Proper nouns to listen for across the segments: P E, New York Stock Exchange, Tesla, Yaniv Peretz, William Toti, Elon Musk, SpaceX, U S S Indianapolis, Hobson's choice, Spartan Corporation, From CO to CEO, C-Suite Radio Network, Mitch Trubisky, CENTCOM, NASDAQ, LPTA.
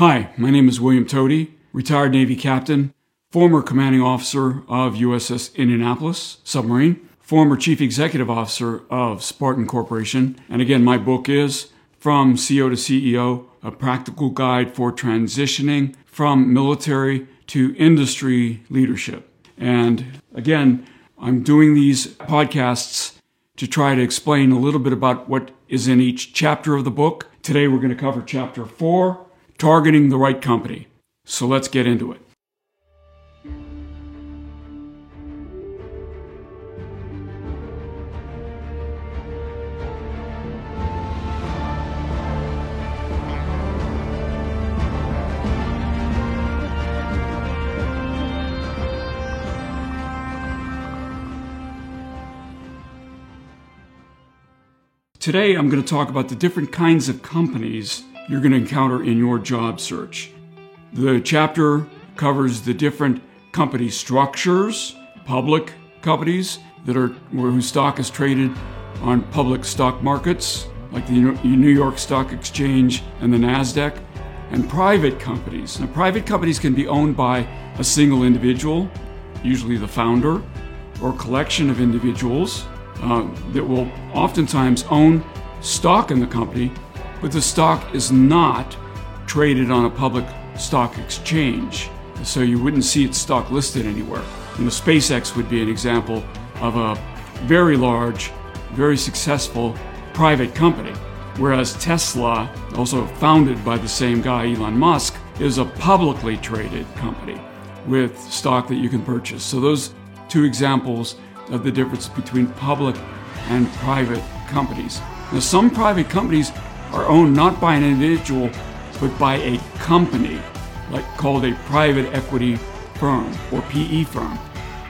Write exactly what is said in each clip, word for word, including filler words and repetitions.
Hi, my name is William Toti, retired Navy captain, former commanding officer of U S S Indianapolis submarine, former chief executive officer of Spartan Corporation. And again, my book is From C E O to C E O, A Practical Guide for Transitioning from Military to Industry Leadership. And again, I'm doing these podcasts to try to explain a little bit about what is in each chapter of the book. Today, we're going to cover chapter four, targeting the right company. So let's get into it. Today, I'm going to talk about the different kinds of companies you're going to encounter in your job search. The chapter covers the different company structures, public companies that are whose stock is traded on public stock markets, like the New York Stock Exchange and the NASDAQ, and private companies. Now, private companies can be owned by a single individual, usually the founder, or a collection of individuals. Uh, that will oftentimes own stock in the company, but the stock is not traded on a public stock exchange, so you wouldn't see its stock listed anywhere. You know, SpaceX would be an example of a very large, very successful private company, whereas Tesla, also founded by the same guy, Elon Musk, is a publicly traded company with stock that you can purchase. So those two examples of the difference between public and private companies. Now, some private companies are owned not by an individual, but by a company, like called a private equity firm or P E firm.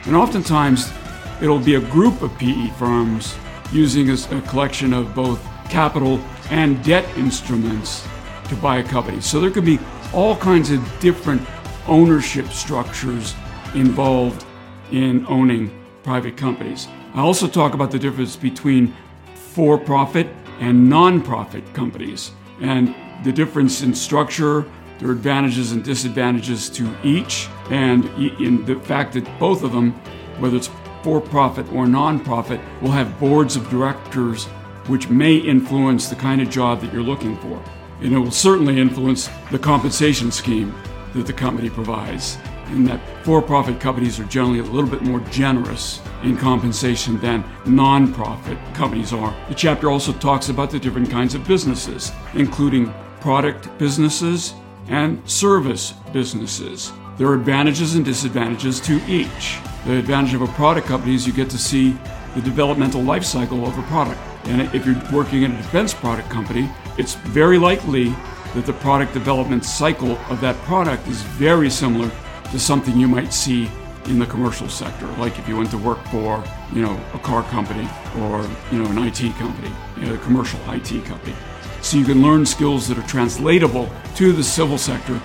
And oftentimes, it'll be a group of P E firms using a, a collection of both capital and debt instruments to buy a company. So there could be all kinds of different ownership structures involved in owning private companies. I also talk about the difference between for-profit and non-profit companies and the difference in structure, their advantages and disadvantages to each, and in the fact that both of them, whether it's for-profit or non-profit, will have boards of directors which may influence the kind of job that you're looking for. And it will certainly influence the compensation scheme that the company provides, in that for-profit companies are generally a little bit more generous in compensation than non-profit companies are. The chapter also talks about the different kinds of businesses, including product businesses and service businesses. There are advantages and disadvantages to each. The advantage of a product company is you get to see the developmental life cycle of a product. And if you're working in a defense product company, it's very likely that the product development cycle of that product is very similar to something you might see in the commercial sector, like if you went to work for, you know, a car company or, you know, an I T company, you know, a commercial I T company. So you can learn skills that are translatable to the civil sector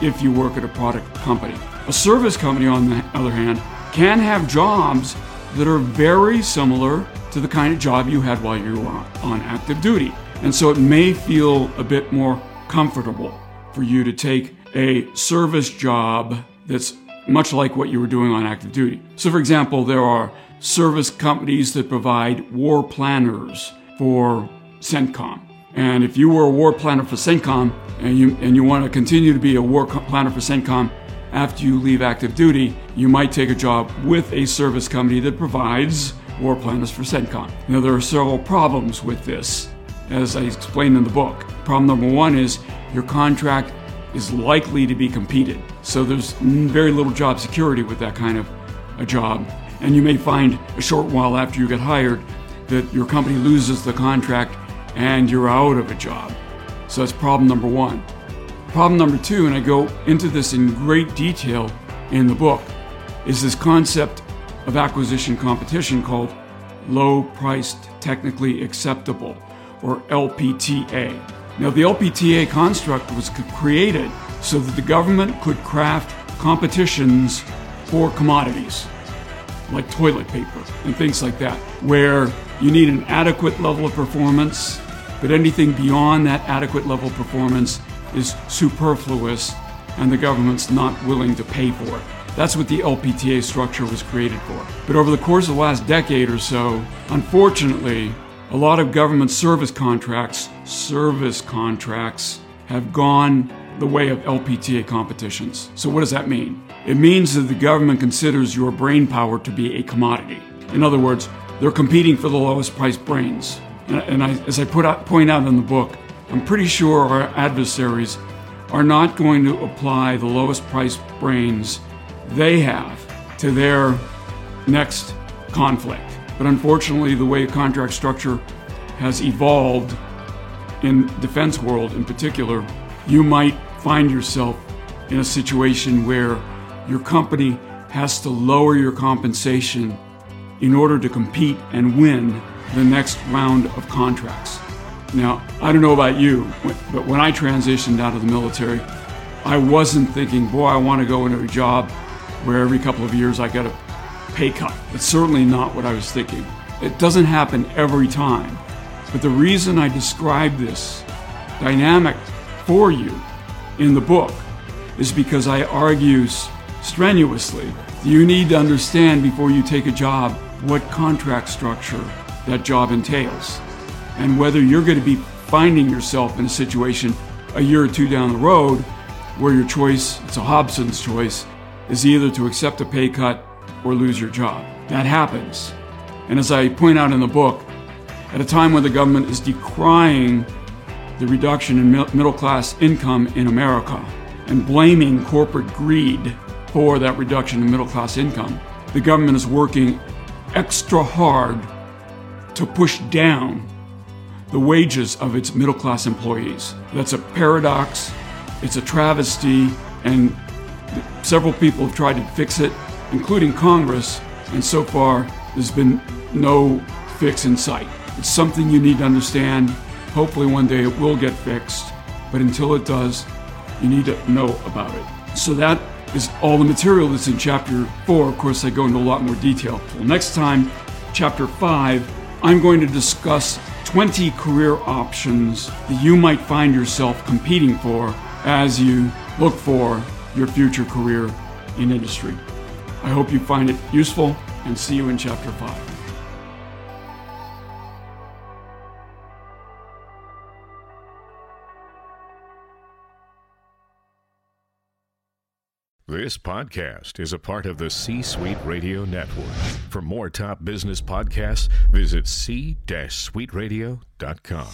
if you work at a product company. A service company, on the other hand, can have jobs that are very similar to the kind of job you had while you were on active duty. And so it may feel a bit more comfortable for you to take a service job that's much like what you were doing on active duty. So for example, there are service companies that provide war planners for CENTCOM. And if you were a war planner for CENTCOM and you and you want to continue to be a war co- planner for CENTCOM after you leave active duty, you might take a job with a service company that provides war planners for CENTCOM. Now, there are several problems with this, as I explained in the book. Problem number one is your contract is likely to be competed. So there's very little job security with that kind of a job. And you may find a short while after you get hired that your company loses the contract and you're out of a job. So that's problem number one. Problem number two, and I go into this in great detail in the book, is this concept of acquisition competition called low-priced technically acceptable, or L P T A. Now, the L P T A construct was created so that the government could craft competitions for commodities, like toilet paper and things like that, where you need an adequate level of performance, but anything beyond that adequate level of performance is superfluous and the government's not willing to pay for it. That's what the L P T A structure was created for. But over the course of the last decade or so, unfortunately, a lot of government service contracts, service contracts, have gone the way of L P T A competitions. So what does that mean? It means that the government considers your brain power to be a commodity. In other words, they're competing for the lowest priced brains. And I, as I put out, point out in the book, I'm pretty sure our adversaries are not going to apply the lowest priced brains they have to their next conflict. But unfortunately, the way contract structure has evolved in defense world in particular, you might find yourself in a situation where your company has to lower your compensation in order to compete and win the next round of contracts. Now, I don't know about you, but when I transitioned out of the military, I wasn't thinking, boy, I want to go into a job where every couple of years I got a pay cut. That's certainly not what I was thinking. It doesn't happen every time. But the reason I describe this dynamic for you in the book is because I argue strenuously you need to understand before you take a job what contract structure that job entails, and whether you're going to be finding yourself in a situation a year or two down the road where your choice, it's a Hobson's choice, is either to accept a pay cut or lose your job. That happens. And as I point out in the book, at a time when the government is decrying the reduction in middle class income in America and blaming corporate greed for that reduction in middle class income, the government is working extra hard to push down the wages of its middle class employees. That's a paradox, it's a travesty, and several people have tried to fix it, including Congress, and so far there's been no fix in sight. It's something you need to understand. Hopefully one day it will get fixed, but until it does, you need to know about it. So that is all the material that's in chapter four. Of course, I go into a lot more detail. Well, next time, chapter five, I'm going to discuss twenty career options that you might find yourself competing for as you look for your future career in industry. I hope you find it useful, and see you in chapter five. This podcast is a part of the C-Suite Radio Network. For more top business podcasts, visit c suite radio dot com.